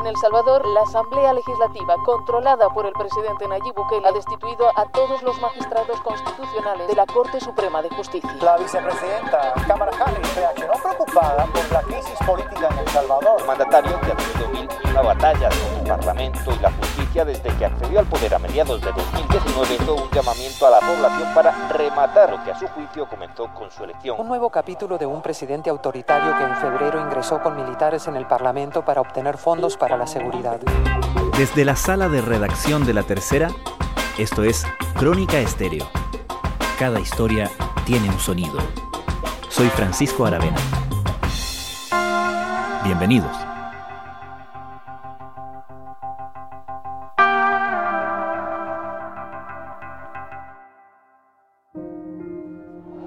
En El Salvador, la Asamblea Legislativa, controlada por el presidente Nayib Bukele, ha destituido a todos los magistrados constitucionales de la Corte Suprema de Justicia. La vicepresidenta Kamala Harris reaccionó preocupada por la crisis política en El Salvador. El mandatario que ha tenido mil y una batallas con el Parlamento y la justicia desde que accedió al poder a mediados de 2019 hizo un llamamiento a la población para rematar lo que a su juicio comenzó con su elección. Un nuevo capítulo de un presidente autoritario que en febrero ingresó con militares en el Parlamento para obtener fondos para la seguridad. Desde la sala de redacción de La Tercera, esto es Crónica Estéreo. Cada historia tiene un sonido. Soy Francisco Aravena. Bienvenidos.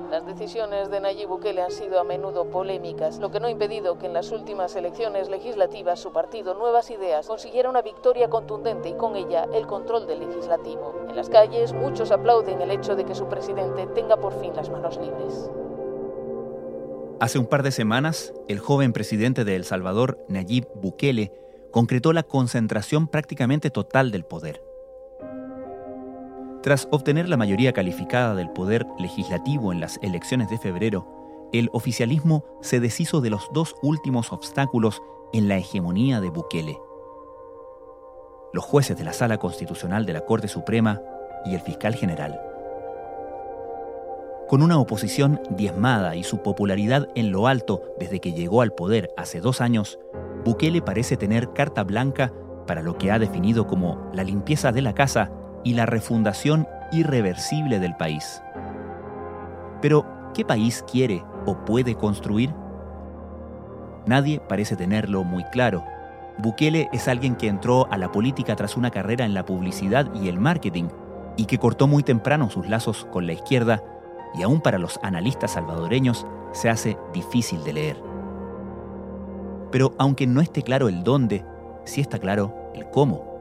Las decisiones de Nayib Bukele han sido a menudo polémicas, lo que no ha impedido que en las últimas elecciones legislativas su partido Nuevas Ideas consiguiera una victoria contundente y con ella el control del legislativo. En las calles muchos aplauden el hecho de que su presidente tenga por fin las manos libres. Hace un par de semanas, el joven presidente de El Salvador, Nayib Bukele, concretó la concentración prácticamente total del poder. Tras obtener la mayoría calificada del poder legislativo en las elecciones de febrero, el oficialismo se deshizo de los dos últimos obstáculos en la hegemonía de Bukele: los jueces de la Sala Constitucional de la Corte Suprema y el fiscal general. Con una oposición diezmada y su popularidad en lo alto desde que llegó al poder hace 2 años, Bukele parece tener carta blanca para lo que ha definido como la limpieza de la casa y la refundación irreversible del país. Pero, ¿qué país quiere o puede construir? Nadie parece tenerlo muy claro. Bukele es alguien que entró a la política tras una carrera en la publicidad y el marketing, y que cortó muy temprano sus lazos con la izquierda, y aún para los analistas salvadoreños se hace difícil de leer. Pero aunque no esté claro el dónde, sí está claro el cómo.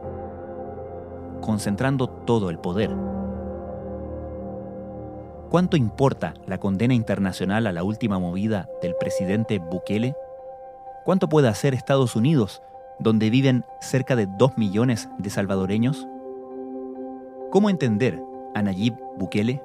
Concentrando todo el poder. ¿Cuánto importa la condena internacional a la última movida del presidente Bukele? ¿Cuánto puede hacer Estados Unidos, donde viven cerca de 2 millones de salvadoreños? ¿Cómo entender a Nayib Bukele?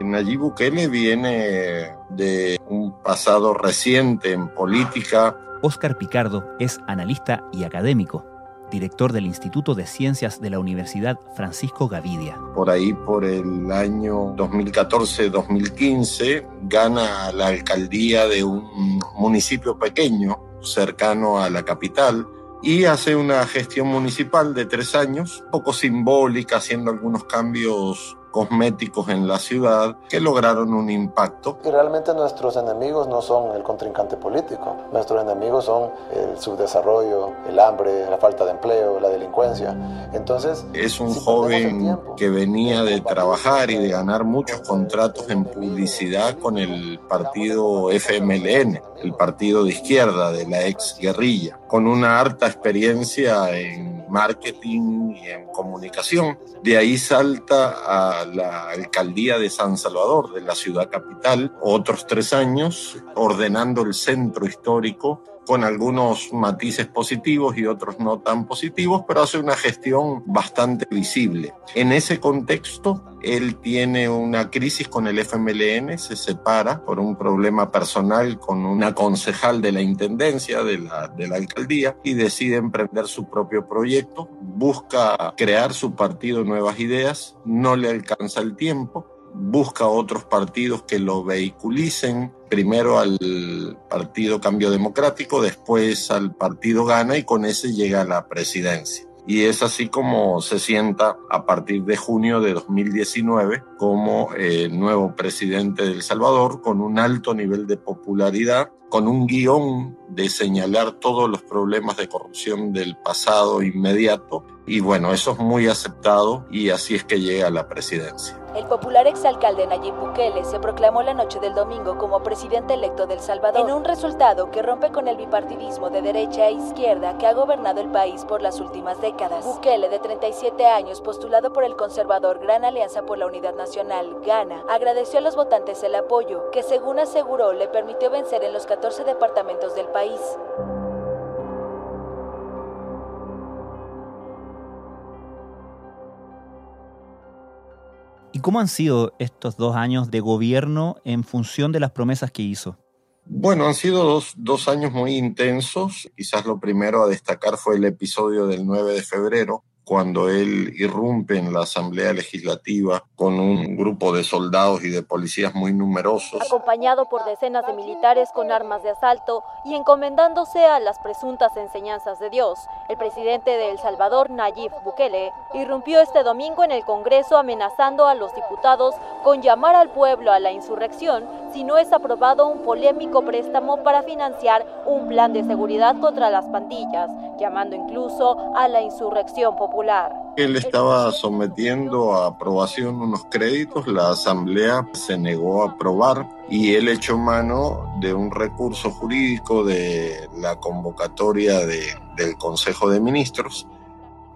Nayib Bukele viene de un pasado reciente en política. Óscar Picardo es analista y académico, director del Instituto de Ciencias de la Universidad Francisco Gavidia. Por ahí, por el año 2014-2015, gana la alcaldía de un municipio pequeño cercano a la capital y hace una gestión municipal de 3 años, poco simbólica, haciendo algunos cambios cosméticos en la ciudad que lograron un impacto. Y realmente nuestros enemigos no son el contrincante político, nuestros enemigos son el subdesarrollo, el hambre, la falta de empleo, la delincuencia. Entonces, es un joven que venía de trabajar y de ganar muchos contratos en publicidad con el partido FMLN, el partido de izquierda de la ex guerrilla, con una harta experiencia en marketing y en comunicación. De ahí salta a la alcaldía de San Salvador, de la ciudad capital, otros 3 años, ordenando el centro histórico con algunos matices positivos y otros no tan positivos, pero hace una gestión bastante visible. En ese contexto, él tiene una crisis con el FMLN, se separa por un problema personal con una concejal de la intendencia, de la alcaldía, y decide emprender su propio proyecto, busca crear su partido Nuevas Ideas, no le alcanza el tiempo, busca otros partidos que lo vehiculicen, primero al partido Cambio Democrático, después al partido Gana, y con ese llega a la presidencia. Y es así como se sienta a partir de junio de 2019 como nuevo presidente de El Salvador, con un alto nivel de popularidad, con un guión de señalar todos los problemas de corrupción del pasado inmediato Y bueno, eso es muy aceptado y así es que llega a la presidencia. El popular exalcalde Nayib Bukele se proclamó la noche del domingo como presidente electo de El Salvador, en un resultado que rompe con el bipartidismo de derecha e izquierda que ha gobernado el país por las últimas décadas. Bukele, de 37 años, postulado por el conservador Gran Alianza por la Unidad Nacional, Gana, agradeció a los votantes el apoyo, que según aseguró le permitió vencer en los 14 departamentos del país. ¿Y cómo han sido estos 2 años de gobierno en función de las promesas que hizo? Bueno, han sido dos años muy intensos. Quizás lo primero a destacar fue el episodio del 9 de febrero, cuando él irrumpe en la Asamblea Legislativa con un grupo de soldados y de policías muy numerosos, acompañado por decenas de militares con armas de asalto y encomendándose a las presuntas enseñanzas de Dios. El presidente de El Salvador, Nayib Bukele, irrumpió este domingo en el Congreso amenazando a los diputados con llamar al pueblo a la insurrección si no es aprobado un polémico préstamo para financiar un plan de seguridad contra las pandillas, llamando incluso a la insurrección popular. Él estaba sometiendo a aprobación unos créditos, la Asamblea se negó a aprobar y él echó mano de un recurso jurídico de la convocatoria del Consejo de Ministros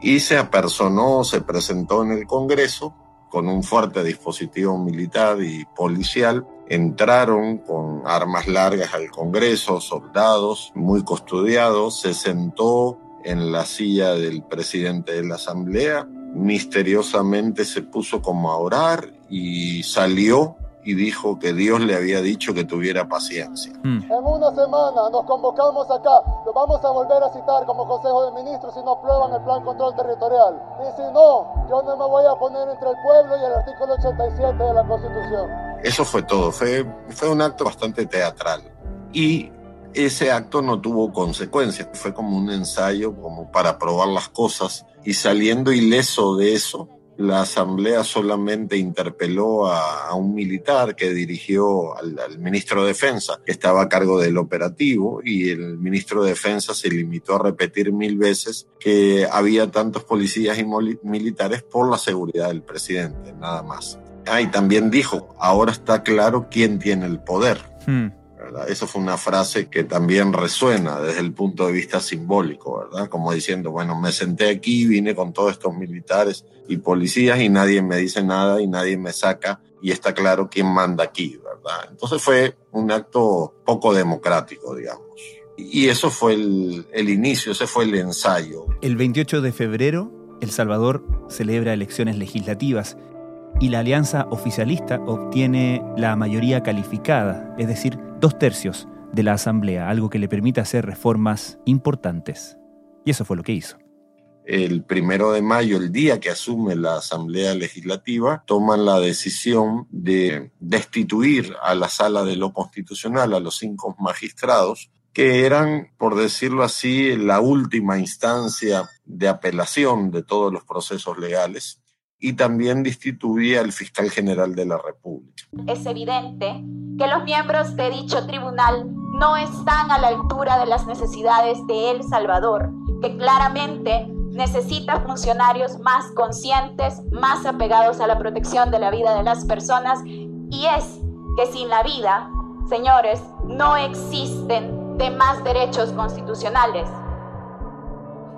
y se apersonó, se presentó en el Congreso con un fuerte dispositivo militar y policial. Entraron con armas largas al Congreso, soldados muy custodiados, se sentó en la silla del presidente de la Asamblea, misteriosamente se puso como a orar y salió y dijo que Dios le había dicho que tuviera paciencia. En una semana nos convocamos acá, lo vamos a volver a citar como Consejo de Ministros si no aprueban el Plan Control Territorial. Y si no, yo no me voy a poner entre el pueblo y el artículo 87 de la Constitución. Eso fue todo, fue un acto bastante teatral. Y ese acto no tuvo consecuencias, fue como un ensayo como para probar las cosas y saliendo ileso de eso, la Asamblea solamente interpeló a un militar que dirigió al ministro de Defensa, que estaba a cargo del operativo, y el ministro de Defensa se limitó a repetir 1000 veces que había tantos policías y militares por la seguridad del presidente, nada más. Y también dijo, ahora está claro quién tiene el poder. ¿Verdad? Eso fue una frase que también resuena desde el punto de vista simbólico, ¿verdad? Como diciendo, bueno, me senté aquí, vine con todos estos militares y policías y nadie me dice nada y nadie me saca y está claro quién manda aquí, ¿verdad? Entonces fue un acto poco democrático, digamos. Y eso fue el inicio, ese fue el ensayo. El 28 de febrero, El Salvador celebra elecciones legislativas y la alianza oficialista obtiene la mayoría calificada, es decir, 2/3 de la Asamblea, algo que le permite hacer reformas importantes. Y eso fue lo que hizo. El 1 de mayo, el día que asume la Asamblea Legislativa, toman la decisión de destituir a la Sala de lo Constitucional a los 5 magistrados, que eran, por decirlo así, la última instancia de apelación de todos los procesos legales, y también destituía al fiscal general de la República. Es evidente que los miembros de dicho tribunal no están a la altura de las necesidades de El Salvador, que claramente necesita funcionarios más conscientes, más apegados a la protección de la vida de las personas, y es que sin la vida, señores, no existen demás derechos constitucionales.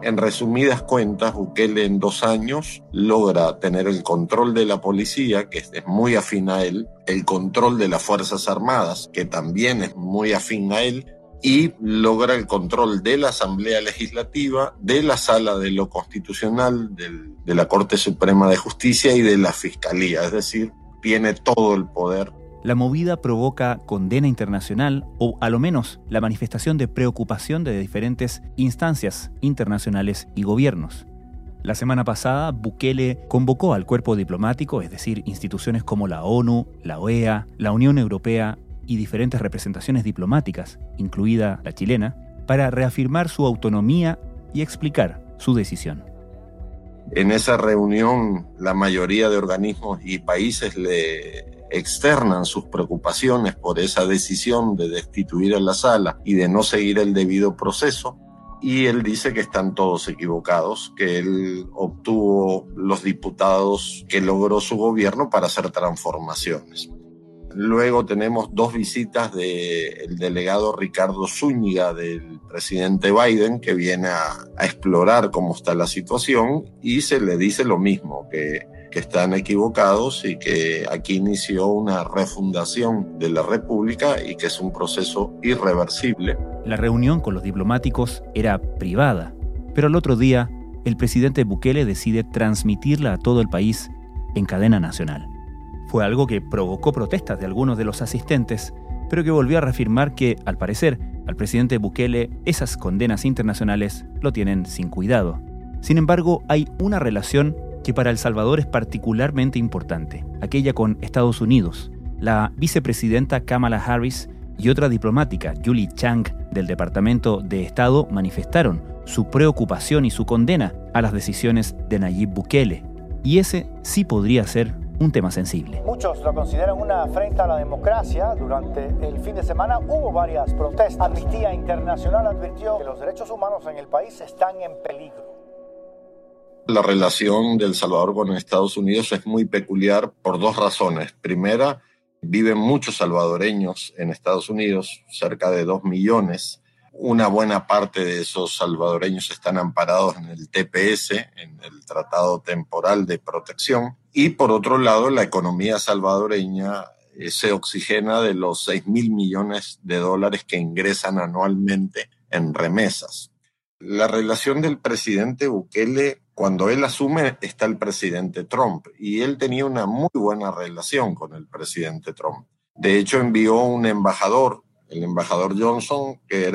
En resumidas cuentas, Bukele en 2 años logra tener el control de la policía, que es muy afín a él, el control de las Fuerzas Armadas, que también es muy afín a él, y logra el control de la Asamblea Legislativa, de la Sala de lo Constitucional, de la Corte Suprema de Justicia y de la Fiscalía, es decir, tiene todo el poder. La movida provoca condena internacional o, a lo menos, la manifestación de preocupación de diferentes instancias internacionales y gobiernos. La semana pasada, Bukele convocó al cuerpo diplomático, es decir, instituciones como la ONU, la OEA, la Unión Europea y diferentes representaciones diplomáticas, incluida la chilena, para reafirmar su autonomía y explicar su decisión. En esa reunión, la mayoría de organismos y países le externan sus preocupaciones por esa decisión de destituir a la sala y de no seguir el debido proceso, y él dice que están todos equivocados, que él obtuvo los diputados que logró su gobierno para hacer transformaciones. Luego tenemos dos visitas del delegado Ricardo Zúñiga del presidente Biden, que viene a explorar cómo está la situación, y se le dice lo mismo, que están equivocados y que aquí inició una refundación de la República y que es un proceso irreversible. La reunión con los diplomáticos era privada, pero al otro día el presidente Bukele decide transmitirla a todo el país en cadena nacional. Fue algo que provocó protestas de algunos de los asistentes, pero que volvió a reafirmar que, al parecer, al presidente Bukele esas condenas internacionales lo tienen sin cuidado. Sin embargo, hay una relación que para El Salvador es particularmente importante, aquella con Estados Unidos. La vicepresidenta Kamala Harris y otra diplomática, Julie Chang, del Departamento de Estado, manifestaron su preocupación y su condena a las decisiones de Nayib Bukele. Y ese sí podría ser un tema sensible. Muchos lo consideran una afrenta a la democracia. Durante el fin de semana hubo varias protestas. Amnistía Internacional advirtió que los derechos humanos en el país están en peligro. La relación de El Salvador con Estados Unidos es muy peculiar por dos razones. Primera, viven muchos salvadoreños en Estados Unidos, cerca de 2 millones. Una buena parte de esos salvadoreños están amparados en el TPS, en el Tratado Temporal de Protección. Y por otro lado, la economía salvadoreña se oxigena de los 6.000 millones de dólares que ingresan anualmente en remesas. La relación del presidente Bukele, cuando él asume, está el presidente Trump, y él tenía una muy buena relación con el presidente Trump. De hecho, envió un embajador, el embajador Johnson, que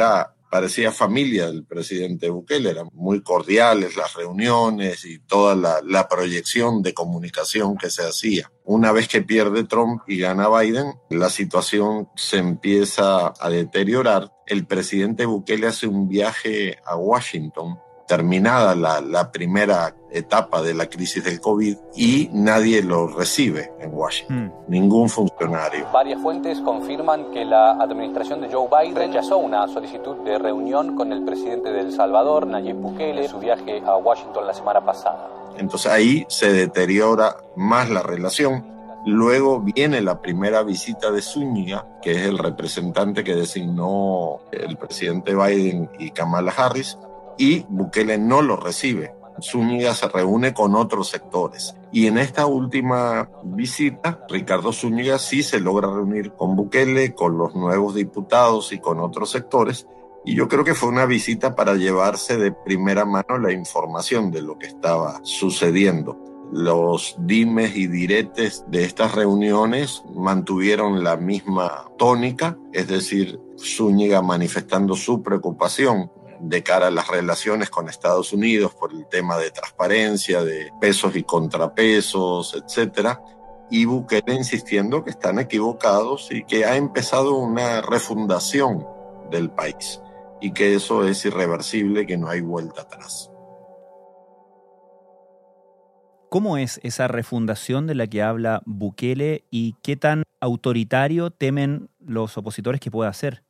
parecía familia del presidente Bukele. Eran muy cordiales las reuniones y toda la proyección de comunicación que se hacía. Una vez que pierde Trump y gana Biden, la situación se empieza a deteriorar. El presidente Bukele hace un viaje a Washington, terminada la primera etapa de la crisis del COVID, y nadie lo recibe en Washington, ningún funcionario. Varias fuentes confirman que la administración de Joe Biden rechazó una solicitud de reunión con el presidente de El Salvador, Nayib Bukele, en su viaje a Washington la semana pasada. Entonces ahí se deteriora más la relación. Luego viene la primera visita de Zúñiga, que es el representante que designó el presidente Biden y Kamala Harris, y Bukele no lo recibe. Zúñiga se reúne con otros sectores. Y en esta última visita, Ricardo Zúñiga sí se logra reunir con Bukele, con los nuevos diputados y con otros sectores. Y yo creo que fue una visita para llevarse de primera mano la información de lo que estaba sucediendo. Los dimes y diretes de estas reuniones mantuvieron la misma tónica, es decir, Zúñiga manifestando su preocupación de cara a las relaciones con Estados Unidos por el tema de transparencia, de pesos y contrapesos, etcétera, y Bukele insistiendo que están equivocados y que ha empezado una refundación del país y que eso es irreversible, que no hay vuelta atrás. ¿Cómo es esa refundación de la que habla Bukele y qué tan autoritario temen los opositores que pueda ser?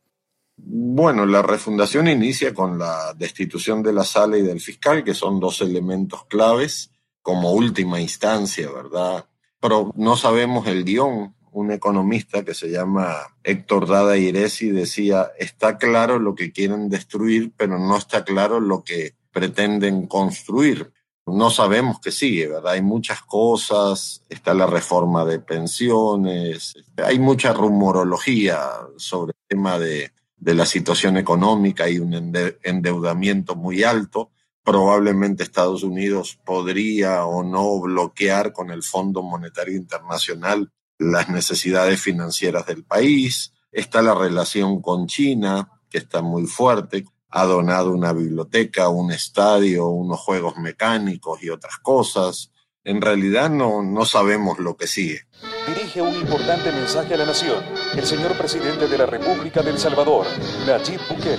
Bueno, la refundación inicia con la destitución de la sala y del fiscal, que son dos elementos claves como última instancia, ¿verdad? Pero no sabemos el guión. Un economista que se llama Héctor Dada-Iresi decía: está claro lo que quieren destruir, pero no está claro lo que pretenden construir. No sabemos qué sigue, ¿verdad? Hay muchas cosas, está la reforma de pensiones, hay mucha rumorología sobre el tema de la situación económica y un endeudamiento muy alto. Probablemente Estados Unidos podría o no bloquear con el Fondo Monetario Internacional las necesidades financieras del país. Está la relación con China, que está muy fuerte. Ha donado una biblioteca, un estadio, unos juegos mecánicos y otras cosas. En realidad no sabemos lo que sigue. Dirige un importante mensaje a la nación el señor presidente de la República de El Salvador, Nayib Bukele.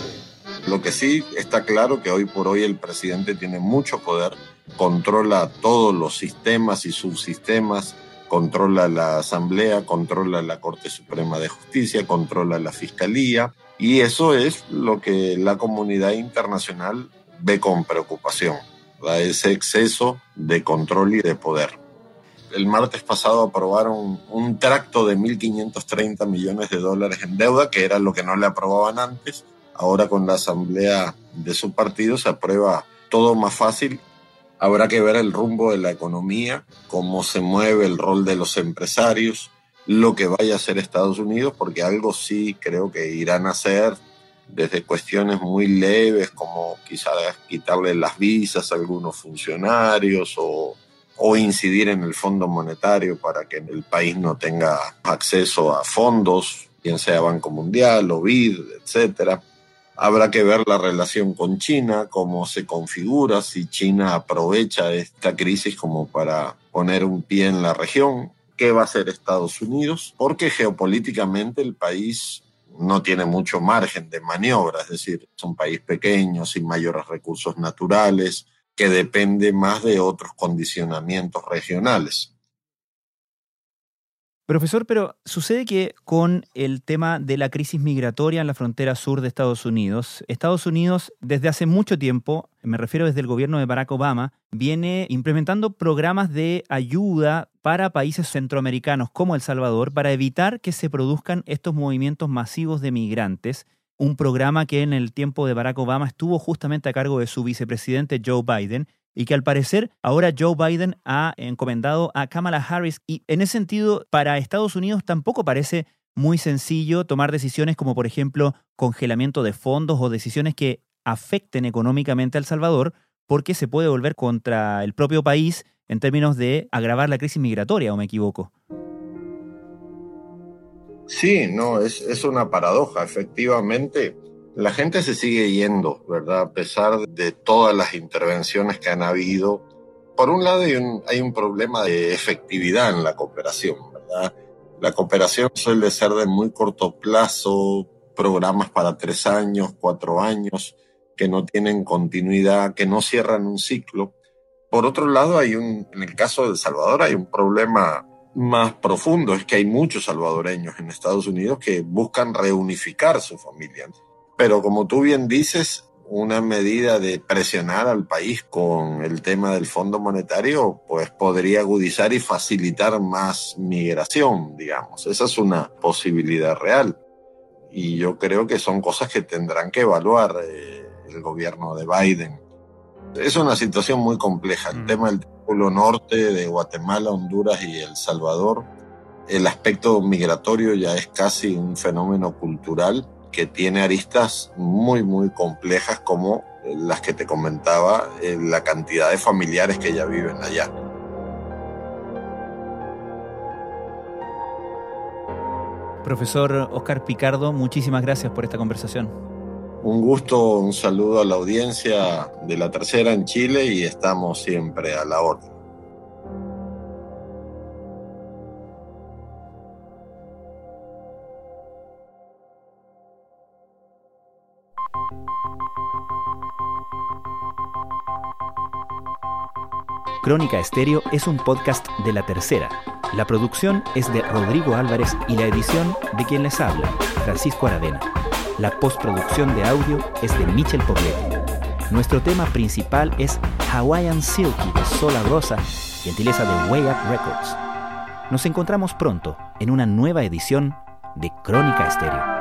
Lo que sí está claro que hoy por hoy el presidente tiene mucho poder, controla todos los sistemas y subsistemas, controla la Asamblea, controla la Corte Suprema de Justicia, controla la Fiscalía, y eso es lo que la comunidad internacional ve con preocupación, ¿verdad? Ese exceso de control y de poder. El martes pasado aprobaron un tracto de 1.530 millones de dólares en deuda, que era lo que no le aprobaban antes. Ahora con la asamblea de su partido se aprueba todo más fácil. Habrá que ver el rumbo de la economía, cómo se mueve el rol de los empresarios, lo que vaya a hacer Estados Unidos, porque algo sí creo que irán a hacer, desde cuestiones muy leves como quizás quitarle las visas a algunos funcionarios o incidir en el Fondo Monetario para que el país no tenga acceso a fondos, bien sea Banco Mundial o BID, etc. Habrá que ver la relación con China, cómo se configura, si China aprovecha esta crisis como para poner un pie en la región, qué va a hacer Estados Unidos, porque geopolíticamente el país no tiene mucho margen de maniobra, es decir, es un país pequeño, sin mayores recursos naturales, que depende más de otros condicionamientos regionales. Profesor, pero sucede que con el tema de la crisis migratoria en la frontera sur de Estados Unidos desde hace mucho tiempo, me refiero desde el gobierno de Barack Obama, viene implementando programas de ayuda para países centroamericanos como El Salvador para evitar que se produzcan estos movimientos masivos de migrantes. Un programa que en el tiempo de Barack Obama estuvo justamente a cargo de su vicepresidente Joe Biden y que al parecer ahora Joe Biden ha encomendado a Kamala Harris. Y en ese sentido, para Estados Unidos tampoco parece muy sencillo tomar decisiones como, por ejemplo, congelamiento de fondos o decisiones que afecten económicamente a El Salvador, porque se puede volver contra el propio país en términos de agravar la crisis migratoria, ¿o me equivoco? Sí, no, es una paradoja. Efectivamente, la gente se sigue yendo, ¿verdad? A pesar de todas las intervenciones que han habido. Por un lado hay un problema de efectividad en la cooperación, ¿verdad? La cooperación suele ser de muy corto plazo, programas para 3 años, 4 años, que no tienen continuidad, que no cierran un ciclo. Por otro lado, en el caso de El Salvador hay un problema más profundo, es que hay muchos salvadoreños en Estados Unidos que buscan reunificar su familia. Pero como tú bien dices, una medida de presionar al país con el tema del Fondo Monetario, pues podría agudizar y facilitar más migración, digamos. Esa es una posibilidad real. Y yo creo que son cosas que tendrán que evaluar el gobierno de Biden. Es una situación muy compleja. El tema del Polo Norte de Guatemala, Honduras y El Salvador, el aspecto migratorio ya es casi un fenómeno cultural que tiene aristas muy, muy complejas, como las que te comentaba, la cantidad de familiares que ya viven allá. Profesor Óscar Picardo, muchísimas gracias por esta conversación. Un gusto, un saludo a la audiencia de La Tercera en Chile y estamos siempre a la orden. Crónica Estéreo es un podcast de La Tercera. La producción es de Rodrigo Álvarez y la edición de quien les habla, Francisco Aravena. La postproducción de audio es de Michel Poblet. Nuestro tema principal es Hawaiian Silky de Sola Rosa, gentileza de Way Up Records. Nos encontramos pronto en una nueva edición de Crónica Estéreo.